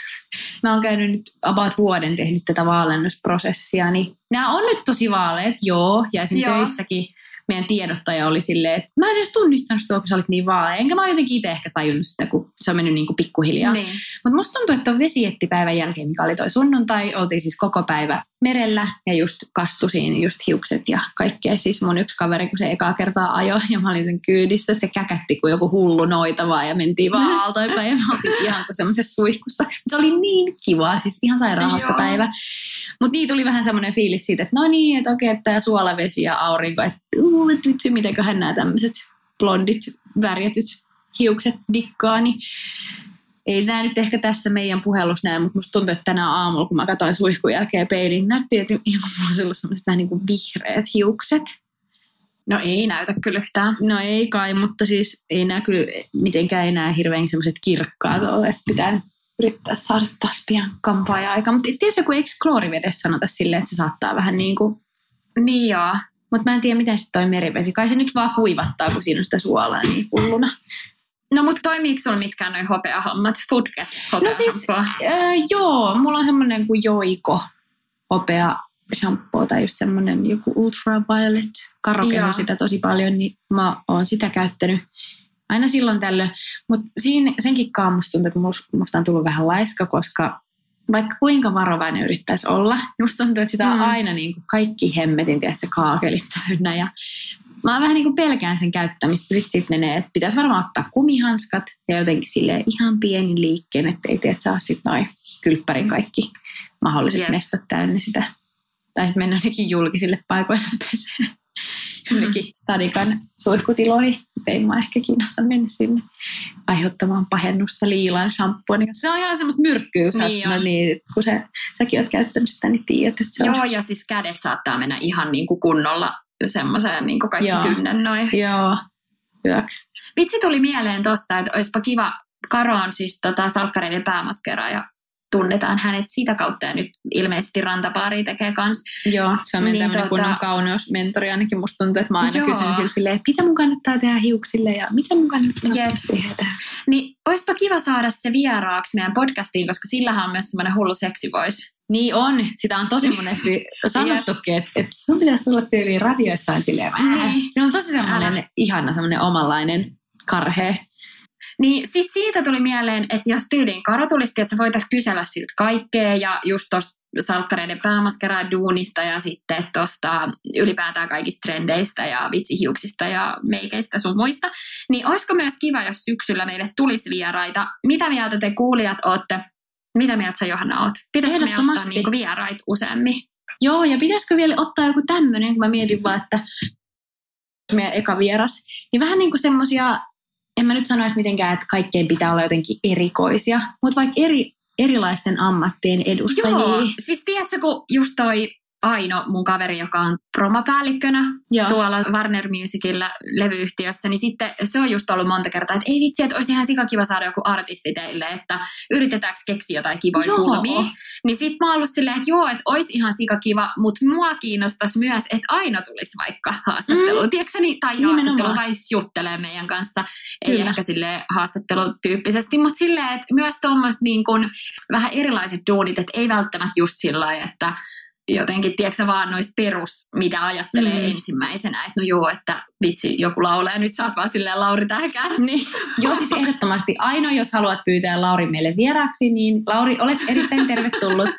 mä oon käynyt nyt about vuoden tehnyt tätä vaalennusprosessia, niin nämä on nyt tosi vaaleet, joo, ja esim. Töissäkin meidän tiedottaja oli silleen, että mä en edes tunnistanut sua, kun sä olit niin vaalea. Enkä mä jotenkin itse ehkä tajunnut sitä, kun se on mennyt niin kuin pikkuhiljaa. Niin. Mutta musta tuntuu, että on vesijettipäivän jälkeen, mikä oli toi sunnuntai, oltiin siis koko päivä merellä ja just kastusiin just hiukset ja kaikkea. Siis mun yksi kaveri, kun se ekaa kertaa ajoi ja mä olin sen kyydissä, se käkätti kuin joku hullu noita vaan ja mentiin vaan aaltoinpäin ja mä olin ihan kuin semmoisessa suihkussa. Se oli niin kivaa, siis ihan sairaan hauska päivä. Mutta niin tuli vähän semmoinen fiilis siitä, että no niin, että okei, että suolavesi ja aurinko, että vitsi, mitäköhän nämä tämmöiset blondit, värjätyt hiukset dikkaa, niin ei nämä nyt ehkä tässä meidän puhelussa näe, mutta musta tuntuu, että tänä aamulla, kun mä katsoin suihkun jälkeen peilin, näytti, että mulla on sellaiset vähän niin kuin vihreät hiukset. No ei näytä kyllä yhtään. No ei kai, mutta siis ei nämä kyllä mitenkään enää hirveän sellaiset kirkkaat ole, että pitää yrittää saada taas pian kampaaja-aikaa. Mutta tiedätkö, kun eikö kloorivedessä sanota silleen, että se saattaa vähän niin kuin... Niin joo. Mutta mä en tiedä, miten sitten toi merivesi. Kai se nyt vaan kuivattaa, kun siinä on sitä suolaa niin hulluna. No mutta toimiiko sulla mitkään noi hopeahommat? Foodcat hopeahampoa? No siis, joo, mulla on semmoinen kuin joiko hopeashampoa tai just semmoinen joku ultraviolet. Karokehon on sitä tosi paljon, niin mä oon sitä käyttänyt aina silloin tällöin. Mutta senkin kaa musta tuntuu, että musta on tullut vähän laiska, koska vaikka kuinka varovainen yrittäisi olla, musta tuntuu, että sitä on aina niin kuin kaikki hemmetin, tiedätkö, kaakelit täynnä. Ja mä vähän niin kuin pelkään sen käyttämistä, kun sit menee, että pitäisi varmaan ottaa kumihanskat ja jotenkin silleen ihan pienin liikkeen, ettei tiedät saa sit noin kylppärin kaikki mahdolliset mestat täynnä sitä. Tai sit mennä ainakin julkisille paikoille peseen. Jollekin Stadikan suihkutiloihin. Ei mä ehkä kiinnosta mennä sinne aiheuttamaan pahennusta liilaan shampooon. Se on ihan semmoista myrkkyä, niin kun säkin oot käyttänyt sitä, niin tiedät, että se on. Joo, ja siis kädet saattaa mennä ihan niin kuin kunnolla semmoiseen niin kaikki joo. Kynnennoi. Joo, kyllä. Vitsi tuli mieleen tosta, että olisipa kiva, Karo on siis salkkareiden päämaskeraaja. Tunnetaan hänet sitä kautta ja nyt ilmeisesti Rantavaari tekee kans. Joo, se on niin tämmöinen kunnon kauneusmentori. Ainakin musta tuntuu, että mä aina kysyn sille silleen, että mitä mun kannattaa tehdä hiuksille ja mitä mun kannattaa tehdä. Niin oispa kiva saada se vieraaksi meidän podcastiin, koska sillähän on myös semmoinen hullu seksivois. Niin on. Sitä on tosi monesti sanottukin, että sun pitäisi tulla tyyliin radioissaan silleen. Se on tosi semmoinen ihana, semmoinen omanlainen karhe. Niin sit siitä tuli mieleen, että jos tyyliin Karo tulisi, että sä voitaisiin kysellä siltä kaikkea ja just tuosta salkkareiden päämaskeraa duunista ja sitten tuosta ylipäätään kaikista trendeistä ja vitsihiuksista ja meikeistä sun muista, niin olisiko myös kiva, jos syksyllä meille tulisi vieraita. Mitä mieltä te kuulijat ootte? Mitä mieltä sä Johanna oot? Pitäisikö me ottaa niinku vierait useammin? Joo, ja pitäisikö vielä ottaa joku tämmöinen, kun mä mietin vaan, että meidän eka vieras, niin vähän niinku semmosia. En mä nyt sano, että mitenkään, että kaikkeen pitää olla jotenkin erikoisia, mutta vaikka erilaisten ammattien edustajia. Joo, siis tiedätkö, kun just toi Aino, mun kaveri, joka on promopäällikkönä tuolla Warner Musicilla levyyhtiössä, niin sitten se on just ollut monta kertaa, että ei vitsi, että olisi ihan sikakiva saada joku artisti teille, että yritetäänkö keksiä jotain kivoja kulmia. Niin sitten mä oon ollut silleen, että joo, että olisi ihan sikakiva, mutta mua kiinnostaisi myös, että Aino tulisi vaikka haastatteluun. Tiedätkö niin, tai haastattelu vai juttelee meidän kanssa. Ei kyllä. Ehkä silleen haastattelutyyppisesti, mutta silleen, että myös tuommoiset niin kuin vähän erilaiset duunit, että ei välttämättä just sillä että jotenkin, tiedätkö vaan noista perus, mitä ajattelee ensimmäisenä, että no joo, että vitsi, joku laulee, nyt sä oot vaan silleen Lauri Tähkä. Niin. Joo, siis ehdottomasti ainoa, jos haluat pyytää Lauri meille vieraaksi, niin Lauri, olet erittäin tervetullut.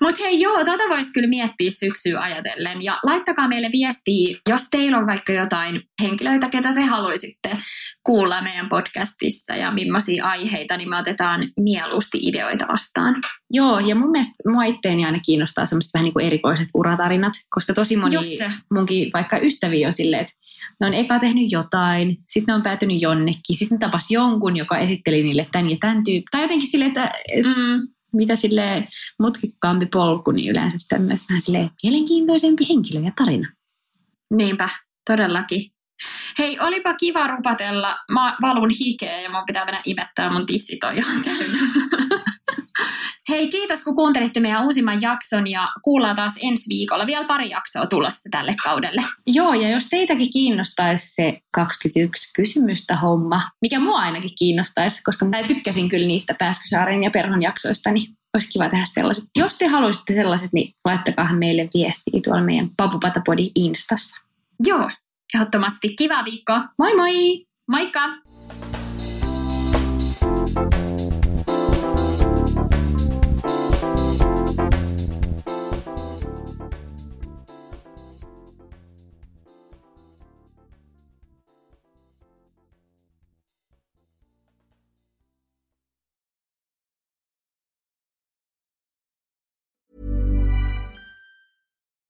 Mutta hei joo, voisi kyllä miettiä syksyä ajatellen ja laittakaa meille viestiä, jos teillä on vaikka jotain henkilöitä, ketä te haluaisitte kuulla meidän podcastissa ja millaisia aiheita, niin me otetaan mieluusti ideoita vastaan. Joo, ja mun mielestä mua itteeni aina kiinnostaa semmoiset vähän niin kuin erikoiset uratarinat, koska tosi moni munkin vaikka ystäviä on silleen, että ne on eka tehnyt jotain, sitten ne on päätynyt jonnekin, sitten ne tapas jonkun, joka esitteli niille tämän ja tämän tyyppi. Tai jotenkin silleen, että mitä silleen mutkikkaampi polku, niin yleensä sitä myös vähän silleen mielenkiintoisempi henkilö ja tarina. Niinpä, todellakin. Hei, olipa kiva rupatella. Mä valun hikeä ja mun pitää mennä imettää mun tissit on ihan täynnä. Hei, kiitos kun kuuntelitte meidän uusimman jakson ja kuullaan taas ensi viikolla. Vielä pari jaksoa tulossa tälle kaudelle. Joo, ja jos teitäkin kiinnostaisi se 21 kysymystä homma, mikä mua ainakin kiinnostaisi, koska mä tykkäsin kyllä niistä Pääskysaaren ja Perhon jaksoista, niin olisi kiva tehdä sellaiset. Jos te haluaisitte sellaiset, niin laittakaa meille viestiä tuolla meidän Papupata-podin Instassa. Joo, ehdottomasti. Kiva viikko. Moi moi! Moikka!